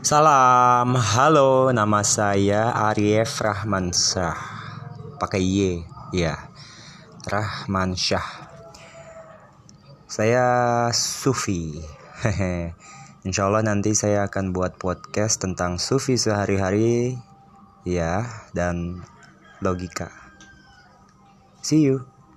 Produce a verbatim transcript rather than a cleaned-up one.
Salam, halo, nama saya Arief Rahmansyah, pakai Y, ya, Rahmansyah. Saya Sufi, insya Allah nanti saya akan buat podcast tentang Sufi sehari-hari, ya, dan logika. See you.